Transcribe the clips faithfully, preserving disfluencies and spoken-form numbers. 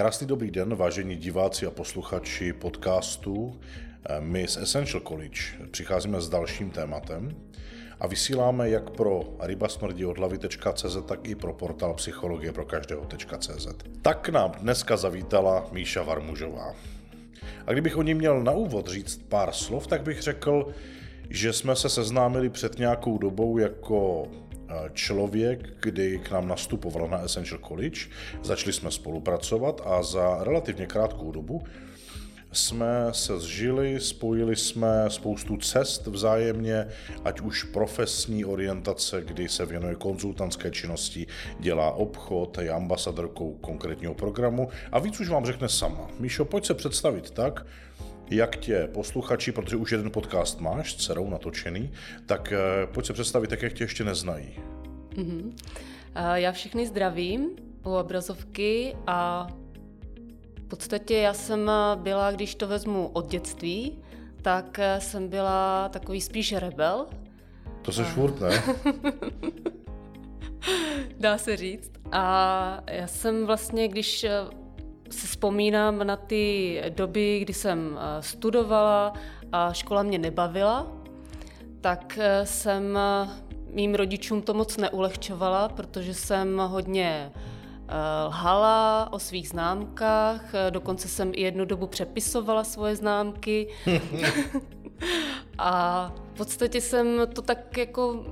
Krásný dobrý den, vážení diváci a posluchači podcastu. My z Essential College přicházíme s dalším tématem a vysíláme jak pro ryba smrdí od hlavy tečka cé zet, tak i pro portál psychologie pro každého tečka cé zet. Tak nám dneska zavítala Míša Varmužová. A kdybych o ní měl na úvod říct pár slov, tak bych řekl, že jsme se seznámili před nějakou dobou jako člověk, kdy k nám nastupovala na Essential College, začali jsme spolupracovat a za relativně krátkou dobu jsme se zžili, spojili jsme spoustu cest vzájemně, ať už profesní orientace, kdy se věnuje konzultantské činnosti, dělá obchod, je ambasadorkou konkrétního programu a víc už vám řekne sama. Míšo, pojď se představit tak, jak tě posluchači, protože už jeden podcast máš s dcerou natočený, tak pojď se představit, tak jak tě ještě neznají. Mm-hmm. Já všechny zdravím u obrazovky a v podstatě já jsem byla, když to vezmu od dětství, tak jsem byla takový spíš rebel. To seš a... furt, ne? Dá se říct. A já jsem vlastně, když... si vzpomínám na ty doby, kdy jsem studovala a škola mě nebavila, tak jsem mým rodičům to moc neulehčovala, protože jsem hodně lhala o svých známkách, dokonce jsem i jednu dobu přepisovala svoje známky a v podstatě jsem to tak jako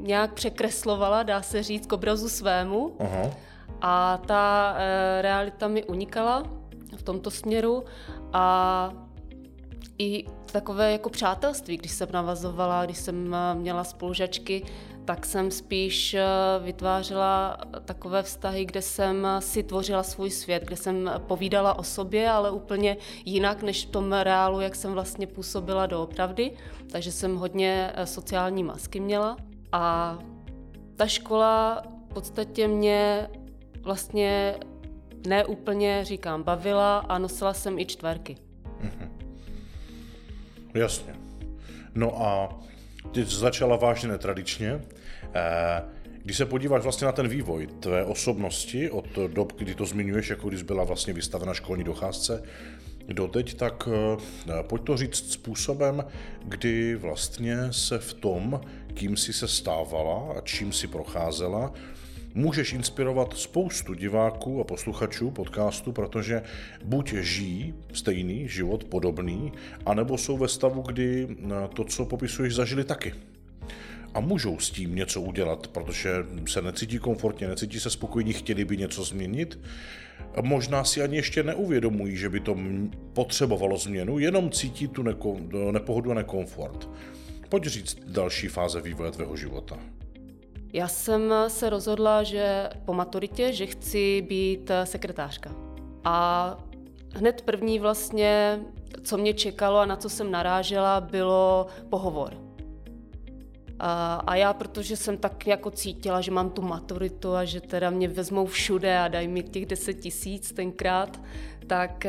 nějak překreslovala, dá se říct, k obrazu svému. Aha. A ta e, realita mi unikala v tomto směru a i takové jako přátelství, když jsem navazovala, když jsem měla spolužačky, tak jsem spíš e, vytvářela takové vztahy, kde jsem si tvořila svůj svět, kde jsem povídala o sobě, ale úplně jinak než v tom reálu, jak jsem vlastně působila doopravdy, takže jsem hodně sociální masky měla a ta škola v podstatě mě vlastně ne úplně, říkám, bavila a nosila jsem i čtverky. Mm-hmm. Jasně. No a ty začala vážně netradičně. Když se podíváš vlastně na ten vývoj tvé osobnosti od dob, kdy to zmiňuješ, jako když byla vlastně vystavena školní docházce, doteď, tak pojď to říct způsobem, kdy vlastně se v tom, kým jsi se stávala a čím jsi procházela, můžeš inspirovat spoustu diváků a posluchačů podcastu, protože buď žijí stejný život, podobný, anebo jsou ve stavu, kdy to, co popisuješ, zažili taky. A můžou s tím něco udělat, protože se necítí komfortně, necítí se spokojení, chtěli by něco změnit. Možná si ani ještě neuvědomují, že by to potřebovalo změnu, jenom cítí tu neko- nepohodu a nekomfort. Pojď říct další fáze vývoje tvého života. Já jsem se rozhodla, že po maturitě, že chci být sekretářka. A hned první vlastně, co mě čekalo a na co jsem narážela, bylo pohovor. A, a já, protože jsem tak jako cítila, že mám tu maturitu a že teda mě vezmou všude a dají mi těch deset tisíc tenkrát, tak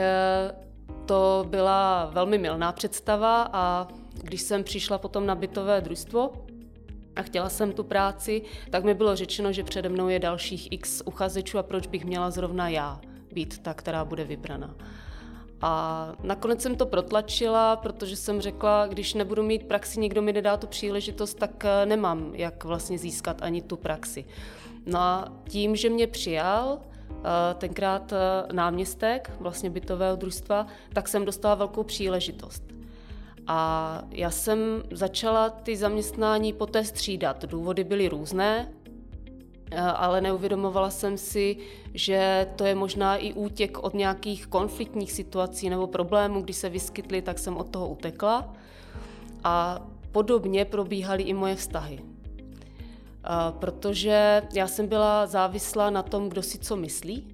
to byla velmi mylná představa a když jsem přišla potom na bytové družstvo, a chtěla jsem tu práci, tak mi bylo řečeno, že přede mnou je dalších x uchazečů a proč bych měla zrovna já být ta, která bude vybraná. A nakonec jsem to protlačila, protože jsem řekla, když nebudu mít praxi, nikdo mi nedá tu příležitost, tak nemám jak vlastně získat ani tu praxi. No a tím, že mě přijal tenkrát náměstek vlastně bytového družstva, tak jsem dostala velkou příležitost. A já jsem začala ty zaměstnání poté střídat. Důvody byly různé, ale neuvědomovala jsem si, že to je možná i útěk od nějakých konfliktních situací nebo problémů, když se vyskytly, tak jsem od toho utekla. A podobně probíhaly i moje vztahy. Protože já jsem byla závislá na tom, kdo si co myslí.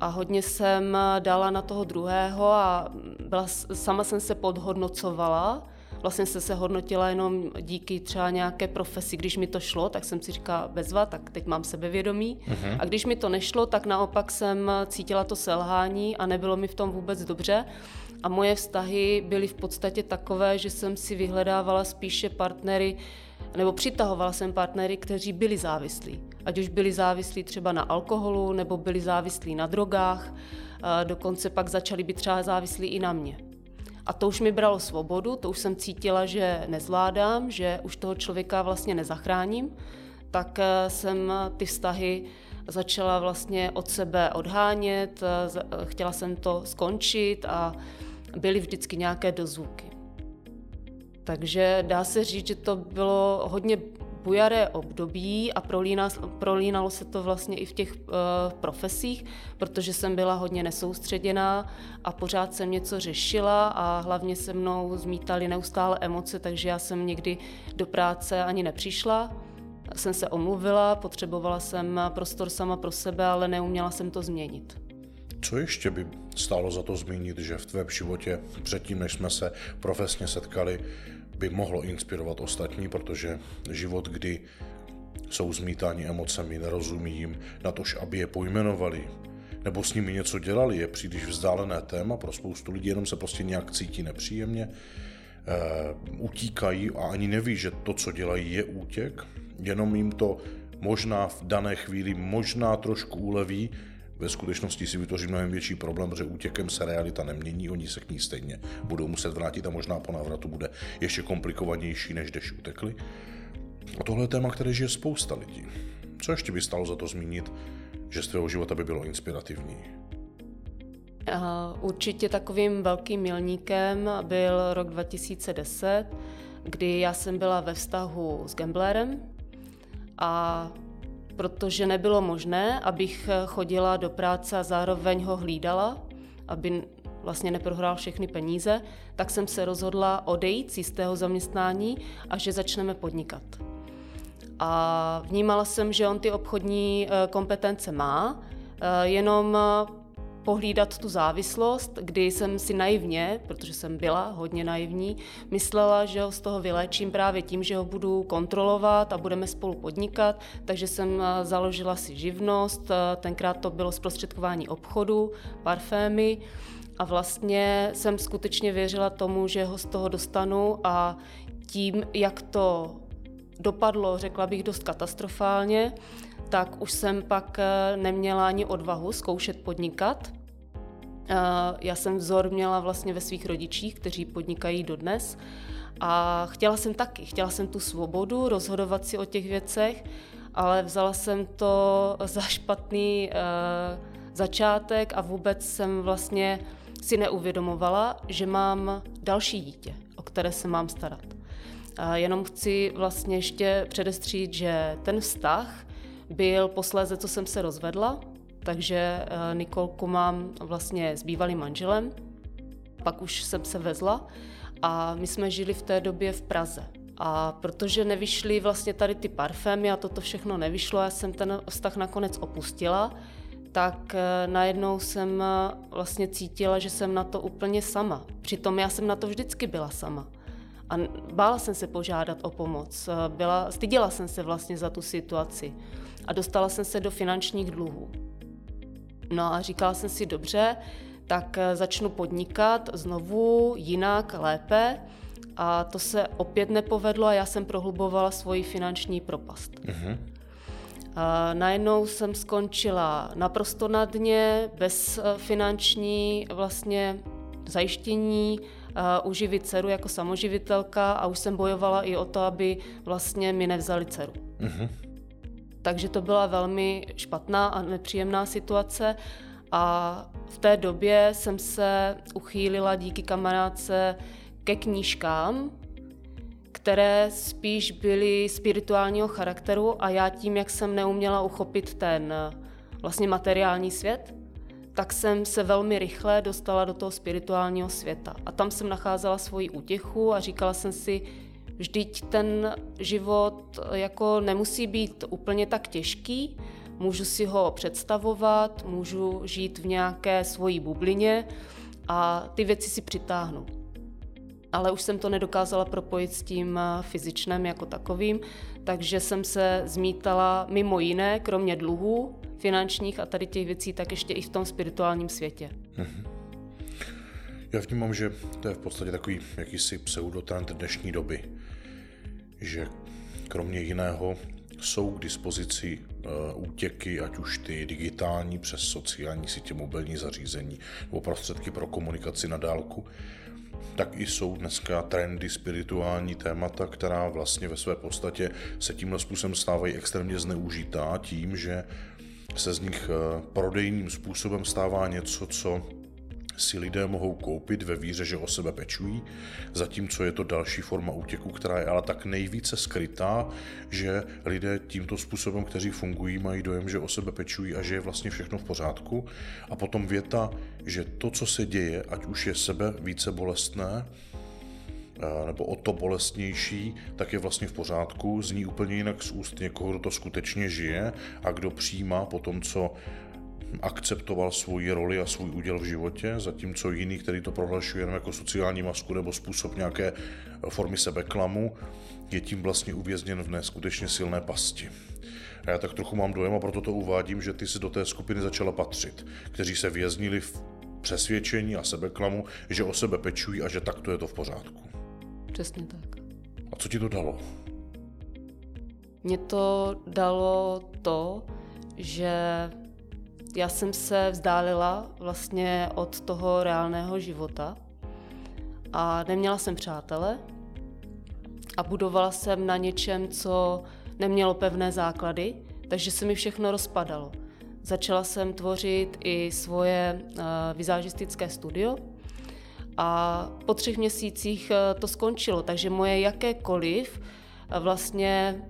A hodně jsem dala na toho druhého a byla, sama jsem se podhodnocovala. Vlastně jsem se hodnotila jenom díky třeba nějaké profesi. Když mi to šlo, tak jsem si říkala bezva, tak teď mám sebevědomí. Uh-huh. A když mi to nešlo, tak naopak jsem cítila to selhání a nebylo mi v tom vůbec dobře. A moje vztahy byly v podstatě takové, že jsem si vyhledávala spíše partnery nebo přitahovala jsem partnery, kteří byli závislí. Ať už byli závislí třeba na alkoholu, nebo byli závislí na drogách, dokonce pak začali být třeba závislí i na mě. A to už mi bralo svobodu, to už jsem cítila, že nezvládám, že už toho člověka vlastně nezachráním, tak jsem ty vztahy začala vlastně od sebe odhánět, chtěla jsem to skončit a byly vždycky nějaké dozvuky. Takže dá se říct, že to bylo hodně bujaré období a prolíná, prolínalo se to vlastně i v těch uh, profesích, protože jsem byla hodně nesoustředěná a pořád jsem něco řešila a hlavně se mnou zmítaly neustále emoce, takže já jsem někdy do práce ani nepřišla. Jsem se omluvila, potřebovala jsem prostor sama pro sebe, ale neuměla jsem to změnit. Co ještě by stálo za to zmínit, že v tvém životě předtím, než jsme se profesně setkali, by mohlo inspirovat ostatní, protože život, kdy jsou zmítáni emocemi, nerozumí jim, natož aby je pojmenovali, nebo s nimi něco dělali, je příliš vzdálené téma pro spoustu lidí, jenom se prostě nějak cítí nepříjemně, e, utíkají a ani neví, že to, co dělají, je útěk, jenom jim to možná v dané chvíli možná trošku uleví, ve skutečnosti si vytvoří mnohem větší problém, protože útěkem se realita nemění, oni se k ní stejně budou muset vrátit a možná po návratu bude ještě komplikovanější, než když utekli. A tohle je téma, které žije spousta lidí. Co ještě by stalo za to zmínit, že z tvého života by bylo inspirativní? Určitě takovým velkým milníkem byl rok dva tisíce deset, kdy já jsem byla ve vztahu s gamblérem a protože nebylo možné, abych chodila do práce a zároveň ho hlídala, aby vlastně neprohrál všechny peníze, tak jsem se rozhodla odejít z jistého zaměstnání a že začneme podnikat. A vnímala jsem, že on ty obchodní kompetence má, jenom pohlídat tu závislost, kdy jsem si naivně, protože jsem byla hodně naivní, myslela, že ho z toho vyléčím právě tím, že ho budu kontrolovat a budeme spolu podnikat, takže jsem založila si živnost, tenkrát to bylo zprostředkování obchodu, parfémy a vlastně jsem skutečně věřila tomu, že ho z toho dostanu a tím, jak to dopadlo, řekla bych, dost katastrofálně, tak už jsem pak neměla ani odvahu zkoušet podnikat. Já jsem vzor měla vlastně ve svých rodičích, kteří podnikají dodnes. A chtěla jsem taky, chtěla jsem tu svobodu, rozhodovat si o těch věcech, ale vzala jsem to za špatný začátek a vůbec jsem vlastně si neuvědomovala, že mám další dítě, o které se mám starat. A jenom chci vlastně ještě předestřít, že ten vztah byl posléze, co jsem se rozvedla, takže Nikolku mám vlastně s bývalým manželem, pak už jsem se vezla a my jsme žili v té době v Praze. A protože nevyšly vlastně tady ty parfémy a toto všechno nevyšlo, já jsem ten vztah nakonec opustila, tak najednou jsem vlastně cítila, že jsem na to úplně sama. Přitom já jsem na to vždycky byla sama. A bála jsem se požádat o pomoc, byla, styděla jsem se vlastně za tu situaci a dostala jsem se do finančních dluhů. No a říkala jsem si, dobře, tak začnu podnikat znovu, jinak, lépe a to se opět nepovedlo a já jsem prohlubovala svoji finanční propast. Mm-hmm. A najednou jsem skončila naprosto na dně, bez finanční vlastně zajištění, Uh, uživit dceru jako samoživitelka a už jsem bojovala i o to, aby vlastně mi nevzali dceru. Uh-huh. Takže to byla velmi špatná a nepříjemná situace a v té době jsem se uchýlila díky kamarádce ke knížkám, které spíš byly spirituálního charakteru a já tím, jak jsem neuměla uchopit ten vlastně materiální svět, tak jsem se velmi rychle dostala do toho spirituálního světa. A tam jsem nacházela svoji útěchu a říkala jsem si, vždyť ten život jako nemusí být úplně tak těžký, můžu si ho představovat, můžu žít v nějaké svojí bublině a ty věci si přitáhnu. Ale už jsem to nedokázala propojit s tím fyzickým jako takovým, takže jsem se zmítala mimo jiné, kromě dluhů, finančních a tady těch věcí, tak ještě i v tom spirituálním světě. Mhm. Já vnímám, že to je v podstatě takový jakýsi pseudotrend dnešní doby, že kromě jiného jsou k dispozici útěky, ať už ty digitální přes sociální sítě, mobilní zařízení nebo prostředky pro komunikaci na dálku, tak i jsou dneska trendy, spirituální témata, která vlastně ve své podstatě se tímhle způsobem stávají extrémně zneužitá tím, že se z nich prodejním způsobem stává něco, co si lidé mohou koupit ve víře, že o sebe pečují, zatímco je to další forma útěku, která je ale tak nejvíce skrytá, že lidé tímto způsobem, kteří fungují, mají dojem, že o sebe pečují a že je vlastně všechno v pořádku. A potom věta, že to, co se děje, ať už je sebe více bolestné, nebo o to bolestnější, tak je vlastně v pořádku, zní úplně jinak z úst někoho, kdo to skutečně žije a kdo přijímá po tom, co akceptoval svoji roli a svůj úděl v životě, zatímco jiný, který to prohlašuje jenom jako sociální masku nebo způsob nějaké formy sebeklamu, je tím vlastně uvězněn v neskutečně silné pasti. A já tak trochu mám dojem, a proto to uvádím, že ty si do té skupiny začala patřit, kteří se věznili v přesvědčení a sebeklamu, že o sebe pečují a že takto je to v pořádku. Přesně tak. A co ti to dalo? Mně to dalo to, že já jsem se vzdálila vlastně od toho reálného života a neměla jsem přátele a budovala jsem na něčem, co nemělo pevné základy, takže se mi všechno rozpadalo. Začala jsem tvořit i svoje vizážistické studio a po třech měsících to skončilo, takže moje jakékoliv vlastně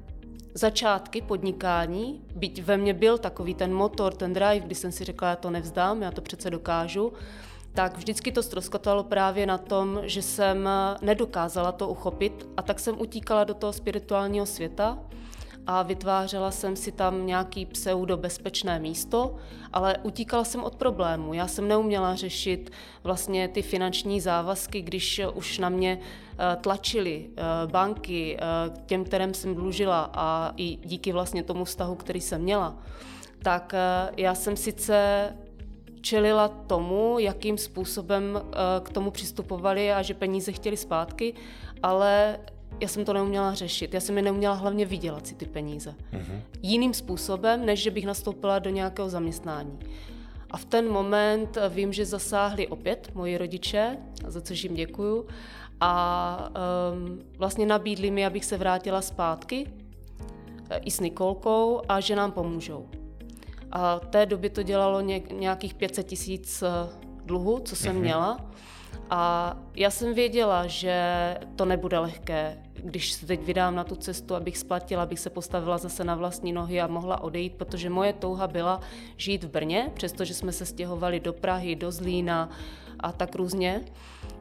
začátky podnikání, byť ve mně byl takový ten motor, ten drive, kdy jsem si řekla, já to nevzdám, já to přece dokážu, tak vždycky to ztroskotalo právě na tom, že jsem nedokázala to uchopit a tak jsem utíkala do toho spirituálního světa a vytvářela jsem si tam nějaký pseudobezpečné místo, ale utíkala jsem od problému. Já jsem neuměla řešit vlastně ty finanční závazky, když už na mě tlačily banky, těm, kterým jsem dlužila a i díky vlastně tomu vztahu, který jsem měla. Tak já jsem sice čelila tomu, jakým způsobem k tomu přistupovali a že peníze chtěli zpátky, ale já jsem to neuměla řešit, já jsem je neuměla hlavně vydělat si ty peníze. Mm-hmm. Jiným způsobem, než že bych nastoupila do nějakého zaměstnání. A v ten moment vím, že zasáhli opět moji rodiče, za což jim děkuju, a um, vlastně nabídli mi, abych se vrátila zpátky i s Nikolkou a že nám pomůžou. A v té době to dělalo nějakých pět set tisíc dluhu, co jsem mm-hmm. měla. A já jsem věděla, že to nebude lehké, když se teď vydám na tu cestu, abych splatila, abych se postavila zase na vlastní nohy a mohla odejít, protože moje touha byla žít v Brně, přestože jsme se stěhovali do Prahy, do Zlína a tak různě,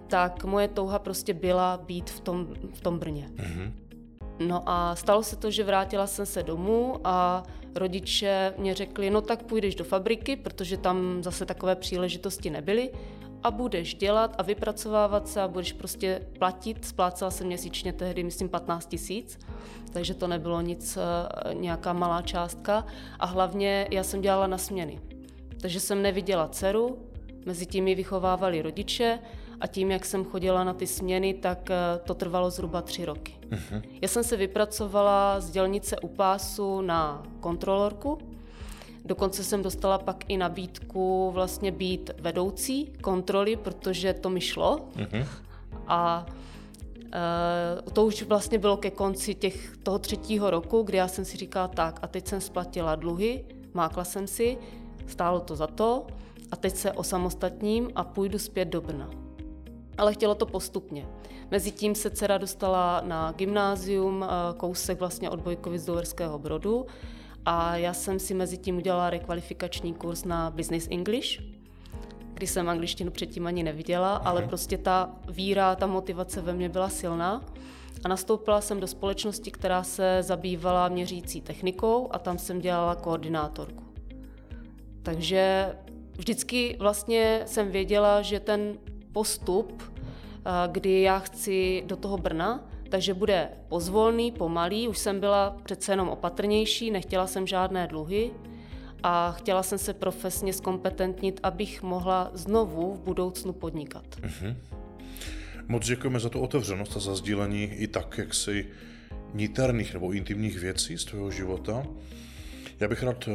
tak moje touha prostě byla být v tom, v tom Brně. Mm-hmm. No a stalo se to, že vrátila jsem se domů a rodiče mě řekli, no tak půjdeš do fabriky, protože tam zase takové příležitosti nebyly, a budeš dělat a vypracovávat se a budeš prostě platit. Splácela jsem měsíčně tehdy, myslím, patnáct tisíc, takže to nebylo nic, nějaká malá částka. A hlavně já jsem dělala na směny, takže jsem neviděla dceru, mezi tím ji vychovávali rodiče a tím, jak jsem chodila na ty směny, tak to trvalo zhruba tři roky. Uh-huh. Já jsem se vypracovala z dělnice u pásu na kontrolorku. Dokonce jsem dostala pak i nabídku vlastně být vedoucí kontroly, protože to mi šlo. Mm-hmm. A e, to už vlastně bylo ke konci těch, toho třetího roku, kdy já jsem si říkala tak a teď jsem splatila dluhy, mákla jsem si, stálo to za to a teď se osamostatním a půjdu zpět do Brna. Ale chtělo to postupně. Mezitím se dcera dostala na gymnázium, kousek vlastně od Bojkovic z Dollerského Brodu, a já jsem si mezi tím udělala rekvalifikační kurz na Business English, kdy jsem angličtinu předtím ani neviděla, okay. Ale prostě ta víra, ta motivace ve mně byla silná. A nastoupila jsem do společnosti, která se zabývala měřící technikou a tam jsem dělala koordinátorku. Takže vždycky vlastně jsem věděla, že ten postup, kdy já chci do toho Brna, takže bude pozvolný, pomalý, už jsem byla přece jenom opatrnější, nechtěla jsem žádné dluhy a chtěla jsem se profesně zkompetentnit, abych mohla znovu v budoucnu podnikat. Mm-hmm. Moc děkujeme za tu otevřenost a za sdílení i tak, jak si niterných nebo intimních věcí z tvého života, já bych rád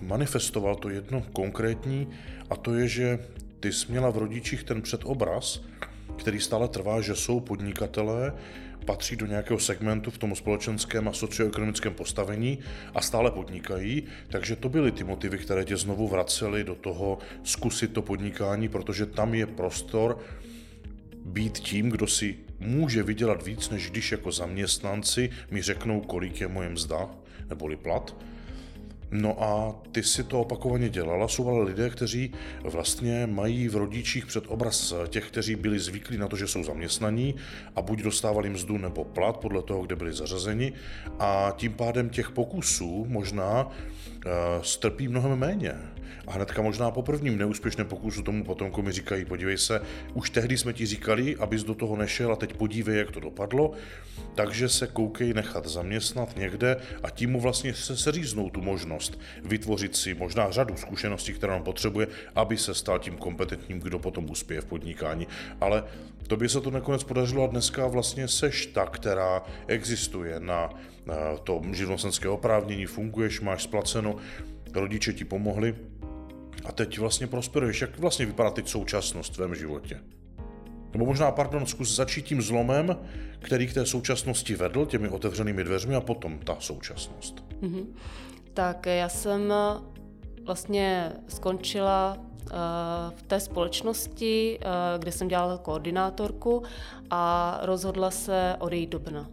manifestoval to jedno konkrétní, a to je, že ty jsi měla v rodičích ten předobraz, který stále trvá, že jsou podnikatelé, patří do nějakého segmentu v tom společenském a socioekonomickém postavení a stále podnikají, takže to byly ty motivy, které tě znovu vracely do toho zkusit to podnikání, protože tam je prostor být tím, kdo si může vydělat víc, než když jako zaměstnanci mi řeknou, kolik je moje mzda neboli plat. No a ty si to opakovaně dělala, jsou ale lidé, kteří vlastně mají v rodičích předobraz těch, kteří byli zvyklí na to, že jsou zaměstnaní a buď dostávali mzdu nebo plat podle toho, kde byli zařazeni, a tím pádem těch pokusů možná e, strpí mnohem méně. A hnedka možná po prvním neúspěšném pokusu tomu potomku mi říkají, podívej se, už tehdy jsme ti říkali, abys do toho nešel a teď podívej, jak to dopadlo, takže se koukej nechat zaměstnat někde a tím mu vlastně se seříznou tu možnost vytvořit si možná řadu zkušeností, které on potřebuje, aby se stal tím kompetentním, kdo potom uspěje v podnikání. Ale tobě se to nakonec podařilo a dneska vlastně seš ta, která existuje na, na tom živnostenské oprávnění, funguješ, máš splaceno, rodiče ti pomohli, a teď vlastně prosperuješ. Jak vlastně vypadá teď současnost v tvém životě? Nebo možná, pardon, zkus začít tím zlomem, který k té současnosti vedl, těmi otevřenými dveřmi, a potom ta současnost. Mm-hmm. Tak já jsem vlastně skončila uh, v té společnosti, uh, kde jsem dělala koordinátorku, a rozhodla se odejít do Brna.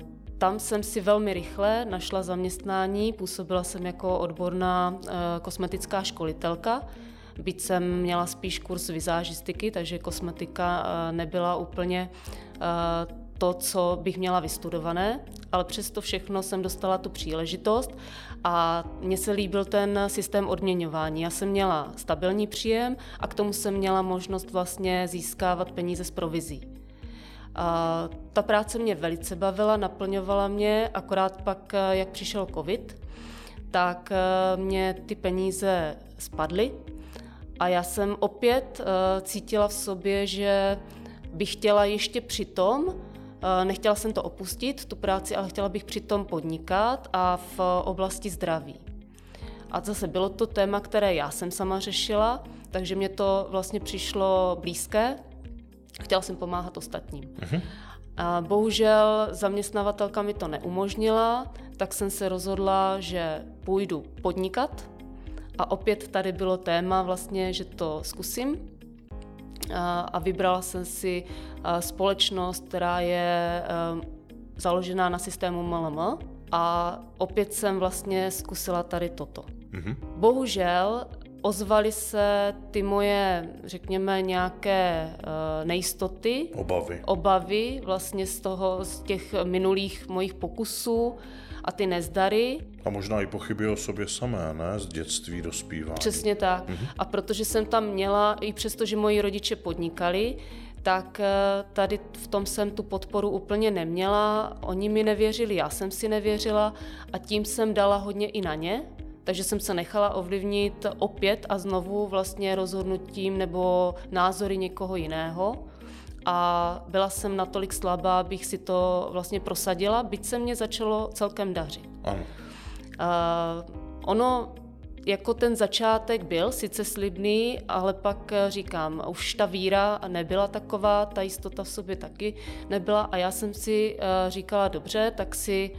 Uh, Tam jsem si velmi rychle našla zaměstnání, působila jsem jako odborná kosmetická školitelka, byť jsem měla spíš kurz vizážistiky, takže kosmetika nebyla úplně to, co bych měla vystudované, ale přesto všechno jsem dostala tu příležitost a mně se líbil ten systém odměňování. Já jsem měla stabilní příjem a k tomu jsem měla možnost vlastně získávat peníze z provizí. A ta práce mě velice bavila, naplňovala mě, akorát pak, jak přišel covid, tak mě ty peníze spadly a já jsem opět cítila v sobě, že bych chtěla ještě přitom, nechtěla jsem to opustit, tu práci, ale chtěla bych přitom podnikat a v oblasti zdraví. A zase bylo to téma, které já jsem sama řešila, takže mě to vlastně přišlo blízké. Chtěla jsem pomáhat ostatním. Uh-huh. A bohužel zaměstnavatelka mi to neumožnila, tak jsem se rozhodla, že půjdu podnikat. A opět tady bylo téma vlastně, že to zkusím. A, a vybrala jsem si společnost, která je um, založená na systému M L M. A opět jsem vlastně zkusila tady toto. Uh-huh. Bohužel ozvaly se ty moje, řekněme, nějaké nejistoty, obavy, obavy vlastně z toho, z těch minulých mojich pokusů a ty nezdary. A možná i pochyby o sobě samé, ne? Z dětství dospívání. Přesně tak. Mhm. A protože jsem tam měla, i přesto, že moji rodiče podnikali, tak tady v tom jsem tu podporu úplně neměla. Oni mi nevěřili, já jsem si nevěřila a tím jsem dala hodně i na ně. Takže jsem se nechala ovlivnit opět a znovu vlastně rozhodnutím nebo názory někoho jiného. A byla jsem natolik slabá, abych si to vlastně prosadila, byť se mě začalo celkem dařit. Ano. Uh, ono, jako ten začátek byl sice slibný, ale pak říkám, už ta víra nebyla taková, ta jistota v sobě taky nebyla. A já jsem si uh, říkala, dobře, tak si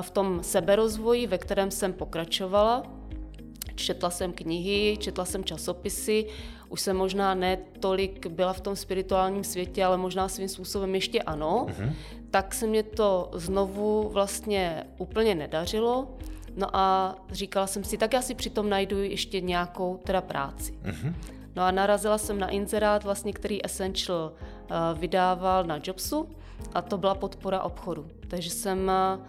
v tom seberozvoji, ve kterém jsem pokračovala. Četla jsem knihy, četla jsem časopisy, už jsem možná ne tolik byla v tom spirituálním světě, ale možná svým způsobem ještě ano, mm-hmm. tak se mě to znovu vlastně úplně nedařilo. No a říkala jsem si, tak já si přitom najdu ještě nějakou teda práci. Mm-hmm. No a narazila jsem na inzerát, vlastně, který Essential uh, vydával na Jobsu, a to byla podpora obchodu. Takže jsem uh,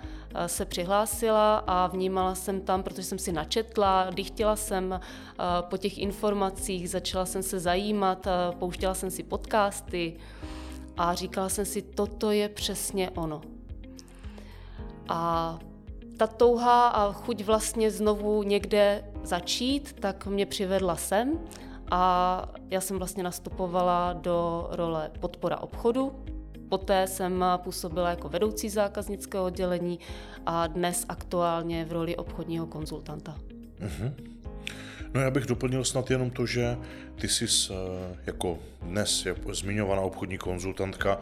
se přihlásila a vnímala jsem tam, protože jsem si načetla, dychtěla jsem po těch informacích, začala jsem se zajímat, pouštěla jsem si podcasty a říkala jsem si, toto je přesně ono. A ta touha a chuť vlastně znovu někde začít, tak mě přivedla sem a já jsem vlastně nastupovala do role podpora obchodu. Poté jsem působila jako vedoucí zákaznického oddělení a dnes aktuálně v roli obchodního konzultanta. Mm-hmm. No já bych doplnil snad jenom to, že ty jsi jako dnes jako zmiňovaná obchodní konzultantka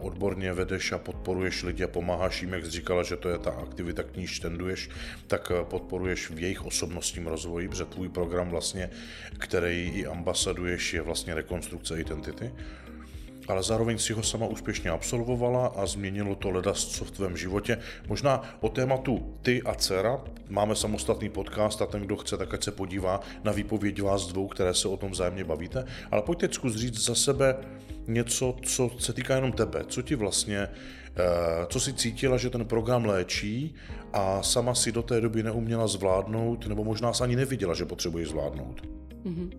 odborně vedeš a podporuješ lidi a pomáháš jim, jak jsi říkala, že to je ta aktivita, k níž tenduješ, tak podporuješ v jejich osobnostním rozvoji, protože tvůj program vlastně, který i ambasaduješ, je vlastně Rekonstrukce identity. Ale zároveň si ho sama úspěšně absolvovala a změnilo to ledasco v tvém životě. Možná o tématu ty a dcera máme samostatný podcast a ten, kdo chce, tak ať se podívá na výpověď vás dvou, které se o tom vzájemně bavíte. Ale pojď teď zkus říct za sebe něco, co se týká jenom tebe. Co ti vlastně, co si cítila, že ten program léčí a sama si do té doby neuměla zvládnout, nebo možná jsi ani neviděla, že potřebuješ zvládnout. Mm-hmm.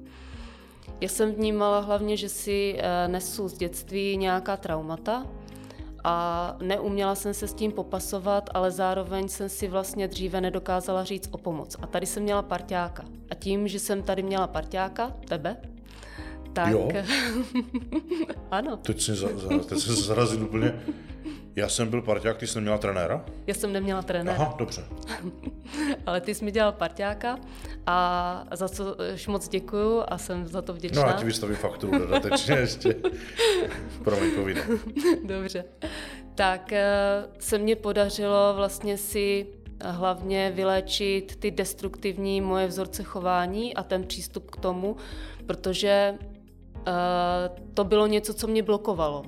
Já jsem vnímala hlavně, že si nesu z dětství nějaká traumata a neuměla jsem se s tím popasovat, ale zároveň jsem si vlastně dříve nedokázala říct o pomoc. A tady jsem měla parťáka. A tím, že jsem tady měla parťáka, tebe, tak... Jo? Ano. Teď se zarazil úplně. Já jsem byl parťák, ty jsi neměla trenéra? Já jsem neměla trenéra. Aha, dobře. Ale ty jsi mi dělal parťáka a za co moc děkuju a jsem za to vděčná. No a ti vystavím fakturu dodatečně ještě. Promiň, povídej. Dobře. Tak se mně podařilo vlastně si hlavně vyléčit ty destruktivní moje vzorce chování a ten přístup k tomu, protože to bylo něco, co mě blokovalo.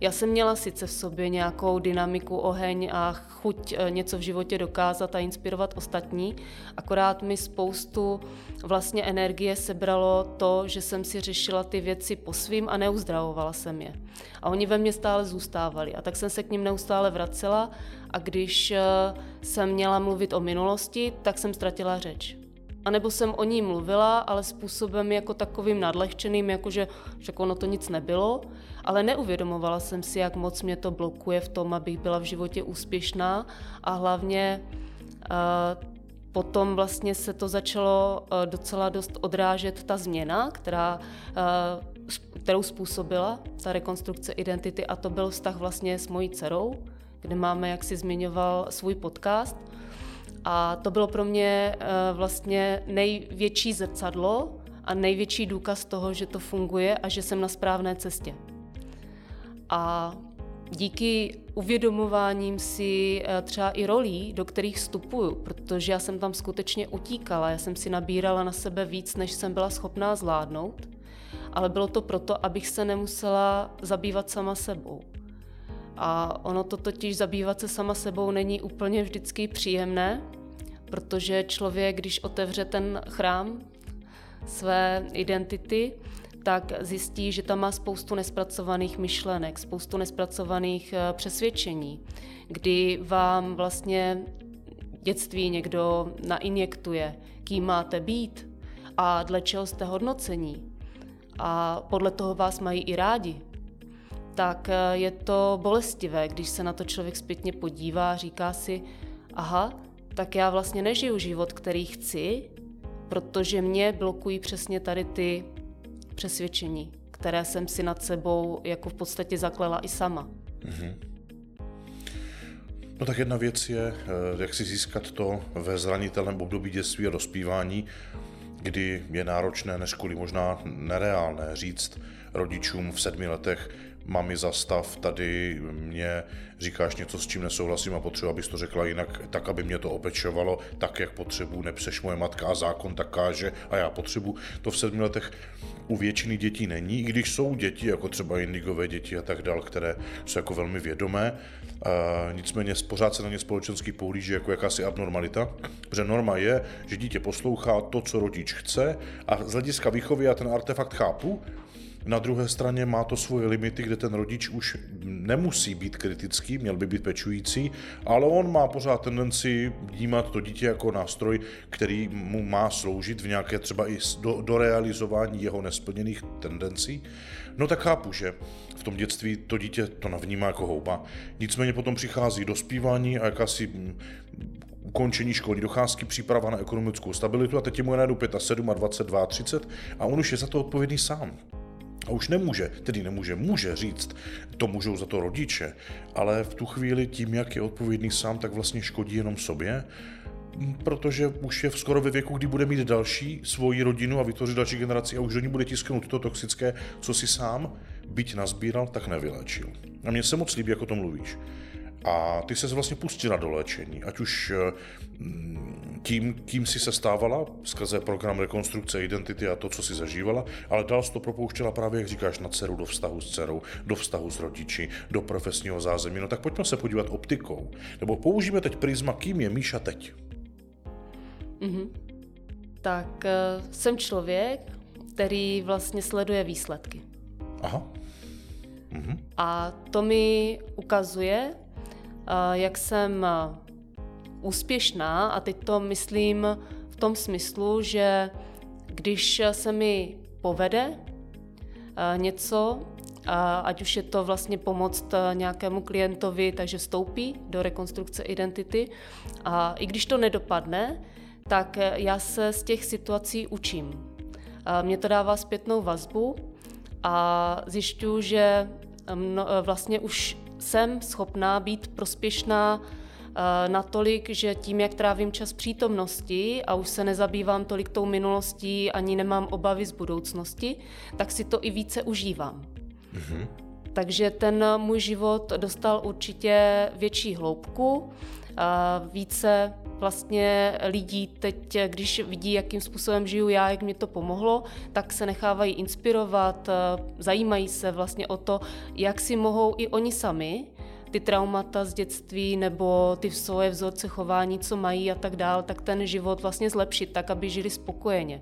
Já jsem měla sice v sobě nějakou dynamiku, oheň a chuť něco v životě dokázat a inspirovat ostatní, akorát mi spoustu vlastně energie sebralo to, že jsem si řešila ty věci po svým a neuzdravovala jsem je. A oni ve mně stále zůstávali a tak jsem se k nim neustále vracela a když jsem měla mluvit o minulosti, tak jsem ztratila řeč. A nebo jsem o ní mluvila, ale způsobem jako takovým nadlehčeným, jakože však ono to nic nebylo, ale neuvědomovala jsem si, jak moc mě to blokuje v tom, abych byla v životě úspěšná a hlavně uh, potom vlastně se to začalo uh, docela dost odrážet ta změna, která, uh, kterou způsobila ta rekonstrukce identity a to byl vztah vlastně s mojí dcerou, kde máme, jak si zmiňoval, svůj podcast. A to bylo pro mě vlastně největší zrcadlo a největší důkaz toho, že to funguje a že jsem na správné cestě. A díky uvědomováním si třeba i rolí, do kterých vstupuju, protože já jsem tam skutečně utíkala, já jsem si nabírala na sebe víc, než jsem byla schopná zvládnout, ale bylo to proto, abych se nemusela zabývat sama sebou. A ono to totiž zabývat se sama sebou není úplně vždycky příjemné, protože člověk, když otevře ten chrám své identity, tak zjistí, že tam má spoustu nespracovaných myšlenek, spoustu nespracovaných přesvědčení, kdy vám vlastně dětství někdo nainjektuje, kým máte být a dle čeho jste hodnocení. A podle toho vás mají i rádi. Tak je to bolestivé, když se na to člověk zpětně podívá a říká si, aha, tak já vlastně nežiju život, který chci, protože mě blokují přesně tady ty přesvědčení, které jsem si nad sebou jako v podstatě zaklela i sama. Mm-hmm. No tak jedna věc je, jak si získat to ve zranitelném období dětství a dospívání, kdy je náročné, neškoli možná nereálné říct rodičům v sedmi letech, mami, zastav, tady mě říkáš něco, s čím nesouhlasím a potřebuji, abys to řekla jinak, tak, aby mě to opečovalo, tak, jak potřebuji, nepřeš moje matka a zákon tak káže a já potřebuji. To v sedmi letech u většiny dětí není, i když jsou děti, jako třeba indigové děti a tak dál, které jsou jako velmi vědomé, e, nicméně pořád se na ně společensky pohlíží jako jakási abnormalita, protože norma je, že dítě poslouchá to, co rodič chce a z hlediska výchovy já ten artefakt chápu. Na druhé straně má to svoje limity, kde ten rodič už nemusí být kritický, měl by být pečující, ale on má pořád tendenci vnímat to dítě jako nástroj, který mu má sloužit v nějaké třeba i do, do realizování jeho nesplněných tendencí. No tak chápu, že v tom dětství to dítě to navnímá jako houba. Nicméně potom přichází dospívání a jakási ukončení školní docházky, příprava na ekonomickou stabilitu a teď je mu najdu pět a sedm a dvacet dva a třicet a on už je za to odpovědný sám. A už nemůže, tedy nemůže, může říct, to můžou za to rodiče, ale v tu chvíli tím, jak je odpovědný sám, tak vlastně škodí jenom sobě, protože už je v skoro ve věku, kdy bude mít další svoji rodinu a vytvořit další generaci a už do ní bude tisknout to toxické, co si sám byť nazbíral, tak nevyléčil. A mně se moc líbí, jak o tom mluvíš. A ty se vlastně pustila do léčení, ať už tím, kým jsi se stávala, skrze program rekonstrukce identity a to, co jsi zažívala, ale dál jsi to propouštěla právě, jak říkáš, na dceru, do vztahu s dcerou, do vztahu s rodiči, do profesního zázemí. No tak pojďme se podívat optikou, nebo použijeme teď prisma, kým je Míša teď. Mm-hmm. Tak jsem člověk, který vlastně sleduje výsledky. Aha. Mm-hmm. A to mi ukazuje, jak jsem úspěšná, a teď to myslím v tom smyslu, že když se mi povede něco, ať už je to vlastně pomoct nějakému klientovi, takže vstoupí do rekonstrukce identity, a i když to nedopadne, tak já se z těch situací učím. Mně to dává zpětnou vazbu a zjišťuju, že vlastně už jsem schopná být prospěšná natolik, že tím, jak trávím čas přítomnosti a už se nezabývám tolik tou minulostí, ani nemám obavy z budoucnosti, tak si to i více užívám. Mm-hmm. Takže ten můj život dostal určitě větší hloubku, a více vlastně lidí teď, když vidí, jakým způsobem žiju já, jak mě to pomohlo, tak se nechávají inspirovat, zajímají se vlastně o to, jak si mohou i oni sami ty traumata z dětství nebo ty svoje vzorce chování, co mají a tak dál, tak ten život vlastně zlepšit tak, aby žili spokojeně.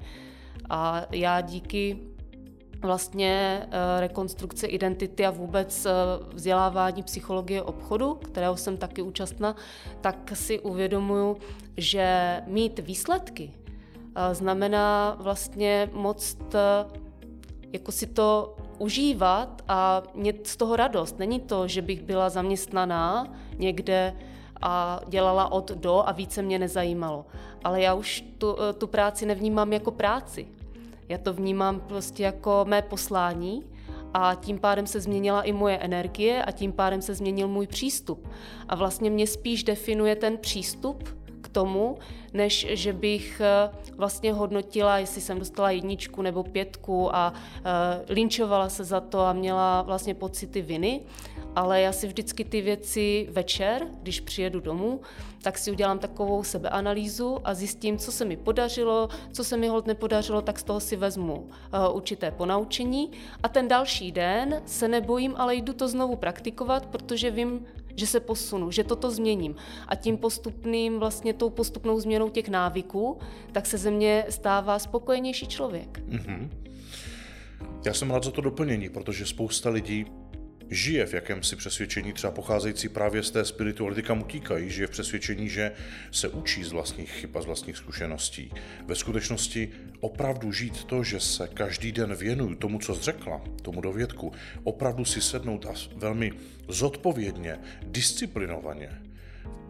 A já díky vlastně rekonstrukce identity a vůbec vzdělávání psychologie obchodu, kterého jsem taky účastna, tak si uvědomuju, že mít výsledky znamená vlastně moc jako si to užívat a mít z toho radost. Není to, že bych byla zaměstnaná někde a dělala od do a více mě nezajímalo. Ale já už tu, tu práci nevnímám jako práci. Já to vnímám prostě jako mé poslání a tím pádem se změnila i moje energie a tím pádem se změnil můj přístup. A vlastně mě spíš definuje ten přístup k tomu, než že bych vlastně hodnotila, jestli jsem dostala jedničku nebo pětku a linčovala se za to a měla vlastně pocity viny. Ale já si vždycky ty věci večer, když přijedu domů, tak si udělám takovou sebeanalýzu a zjistím, co se mi podařilo, co se mi holt nepodařilo, tak z toho si vezmu uh, určité ponaučení. A ten další den se nebojím, ale jdu to znovu praktikovat, protože vím, že se posunu, že toto změním. A tím postupným, vlastně tou postupnou změnou těch návyků, tak se ze mě stává spokojenější člověk. Mm-hmm. Já jsem rád za to doplnění, protože spousta lidí žije v jakémsi přesvědčení, třeba pocházející právě z té spirituality, kam utíkají, žije v přesvědčení, že se učí z vlastních chyb a z vlastních zkušeností. Ve skutečnosti opravdu žít to, že se každý den věnuju tomu, co jsi řekla, tomu dovědku, opravdu si sednout a velmi zodpovědně, disciplinovaně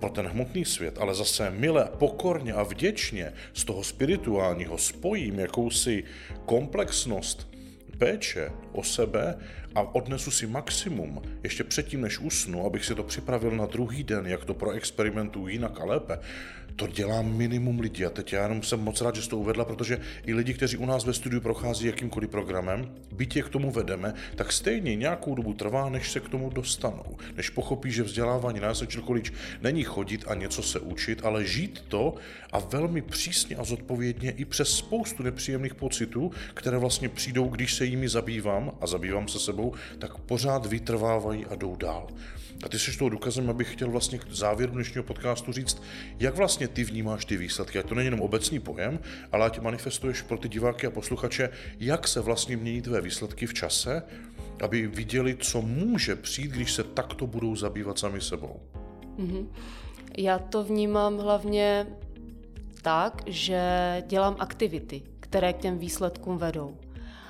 pro ten hmotný svět, ale zase mile, pokorně a vděčně z toho spirituálního spojím jakousi komplexnost, péče o sebe a odnesu si maximum ještě předtím, než usnu, abych si to připravil na druhý den, jak to proexperimentuju jinak a lépe. To dělá minimum lidí a teď já jenom jsem moc rád, že jsi to uvedla, protože i lidi, kteří u nás ve studiu prochází jakýmkoliv programem, byť je k tomu vedeme, tak stejně nějakou dobu trvá, než se k tomu dostanou. Než pochopí, že vzdělávání na Essential College není chodit a něco se učit, ale žít to a velmi přísně a zodpovědně i přes spoustu nepříjemných pocitů, které vlastně přijdou, když se jimi zabývám a zabývám se sebou, tak pořád vytrvávají a jdou dál. A ty jsi toho důkazem, abych chtěl vlastně k závěru dnešního podcastu říct, jak vlastně ty vnímáš ty výsledky. A to není jenom obecný pojem, ale ať manifestuješ pro ty diváky a posluchače, jak se vlastně mění tvé výsledky v čase, aby viděli, co může přijít, když se takto budou zabývat sami sebou. Mm-hmm. Já to vnímám hlavně tak, že dělám aktivity, které k těm výsledkům vedou.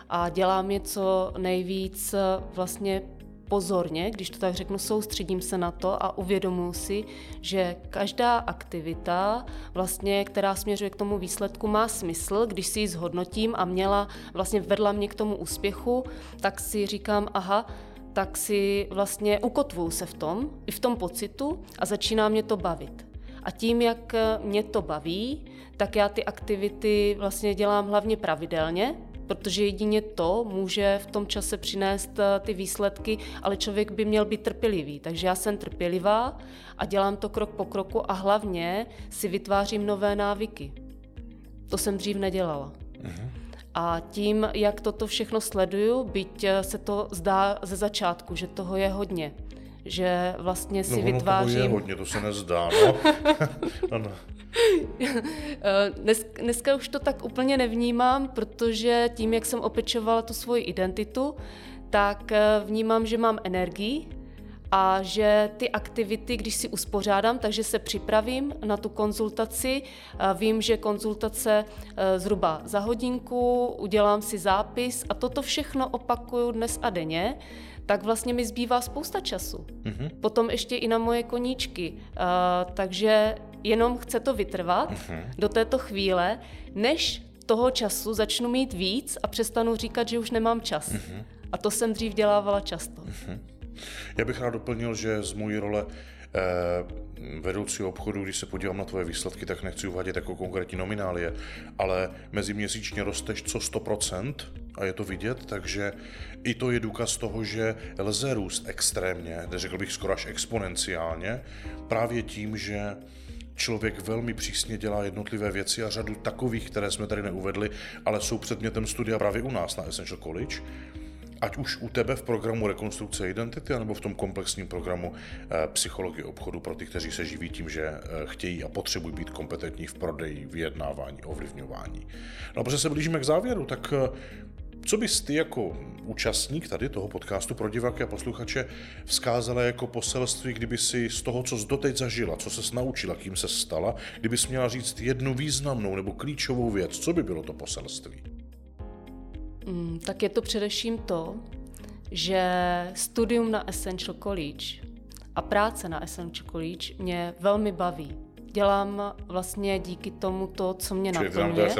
A dělám je co nejvíc vlastně pozorně, když to tak řeknu, soustředím se na to a uvědomuji si, že každá aktivita, vlastně, která směřuje k tomu výsledku, má smysl, když si ji zhodnotím a měla, vlastně vedla mě k tomu úspěchu, tak si říkám, aha, tak si vlastně ukotvuju se v tom, i v tom pocitu a začíná mě to bavit. A tím, jak mě to baví, tak já ty aktivity vlastně dělám hlavně pravidelně, protože jedině to může v tom čase přinést ty výsledky, ale člověk by měl být trpělivý. Takže já jsem trpělivá a dělám to krok po kroku a hlavně si vytvářím nové návyky. To jsem dřív nedělala. Aha. A tím, jak toto všechno sleduju, byť se to zdá ze začátku, že toho je hodně, že vlastně si no, vytvářím... No, je hodně, to se nezdá, no. no, no. Dnes, dneska už to tak úplně nevnímám, protože tím, jak jsem opečovala tu svoji identitu, tak vnímám, že mám energii a že ty aktivity, když si uspořádám, takže se připravím na tu konzultaci. Vím, že konzultace zhruba za hodinku, udělám si zápis a toto všechno opakuju dnes a denně, tak vlastně mi zbývá spousta času. Mm-hmm. Potom ještě i na moje koníčky. Uh, takže jenom chce to vytrvat mm-hmm. do této chvíle, než toho času začnu mít víc a přestanu říkat, že už nemám čas. Mm-hmm. A to jsem dřív dělávala často. Mm-hmm. Já bych rád doplnil, že z mojí role eh, vedoucího obchodu, když se podívám na tvoje výsledky, tak nechci uvádět jako konkrétní nominálie, ale meziměsíčně rosteš co sto procent, a je to vidět, takže i to je důkaz toho, že lze růst extrémně, řekl bych skoro až exponenciálně, právě tím, že člověk velmi přísně dělá jednotlivé věci a řadu takových, které jsme tady neuvedli, ale jsou předmětem studia právě u nás na Essential College, ať už u tebe v programu Rekonstrukce identity, nebo v tom komplexním programu Psychologie obchodu pro ty, kteří se živí tím, že chtějí a potřebují být kompetentní v prodeji, vyjednávání, ovlivňování. No, protože se blížíme k závěru, tak co bys ty jako účastník tady toho podcastu pro diváky a posluchače vzkázala jako poselství, kdyby si z toho, co jsi doteď zažila, co ses naučila, kým se stala, kdyby jsi měla říct jednu významnou nebo klíčovou věc, co by bylo to poselství? Mm, tak je to především to, že studium na Essential College a práce na Essential College mě velmi baví. Dělám vlastně díky tomu to, co mě naplňuje. Čili tam dáš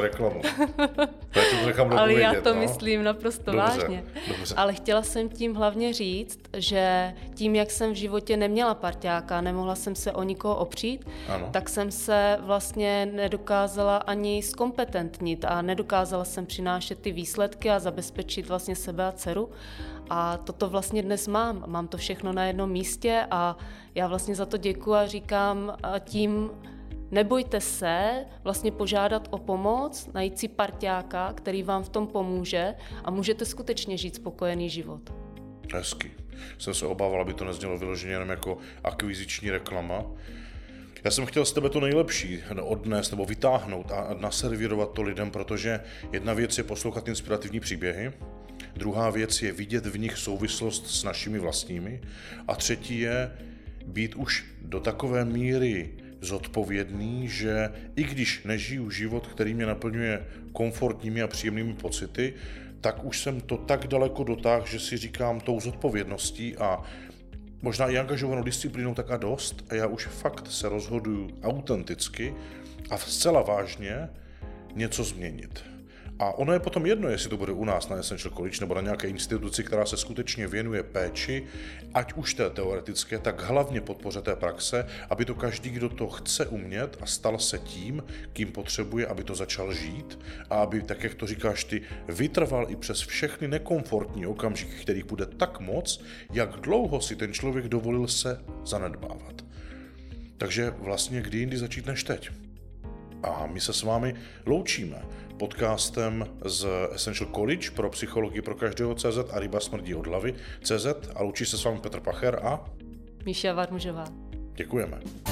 reklamu. Ale já to no? myslím naprosto dobře, vážně. Dobře. Ale chtěla jsem tím hlavně říct, že tím, jak jsem v životě neměla parťáka, nemohla jsem se o nikoho opřít, ano. tak jsem se vlastně nedokázala ani zkompetentnit a nedokázala jsem přinášet ty výsledky a zabezpečit vlastně sebe a dceru. A toto vlastně dnes mám. Mám to všechno na jednom místě a já vlastně za to děkuji a říkám tím, nebojte se vlastně požádat o pomoc, najít si parťáka, který vám v tom pomůže a můžete skutečně žít spokojený život. Hezky. Jsem se obával, aby to neznělo vyloženě jenom jako akviziční reklama. Já jsem chtěl z tebe to nejlepší odnést nebo vytáhnout a naservírovat to lidem, protože jedna věc je poslouchat inspirativní příběhy, druhá věc je vidět v nich souvislost s našimi vlastními a třetí je být už do takové míry zodpovědný, že i když nežiju život, který mě naplňuje komfortními a příjemnými pocity, tak už jsem to tak daleko dotáhl, že si říkám tou zodpovědností a možná i angažovanou disciplínou tak a dost a já už fakt se rozhoduju autenticky a zcela vážně něco změnit. A ono je potom jedno, jestli to bude u nás na Essential College nebo na nějaké instituci, která se skutečně věnuje péči, ať už té teoretické, tak hlavně podpoře té praxe, aby to každý, kdo to chce umět a stal se tím, kým potřebuje, aby to začal žít a aby, tak jak to říkáš ty, vytrval i přes všechny nekomfortní okamžiky, kterých bude tak moc, jak dlouho si ten člověk dovolil se zanedbávat. Takže vlastně kdy jindy začít než teď. A my se s vámi loučíme podcastem z Essential College pro psychologii pro každého C Z a ryba smrdí od hlavy C Z a loučí se s vámi Petr Pacher a Míša Varmužová. Děkujeme.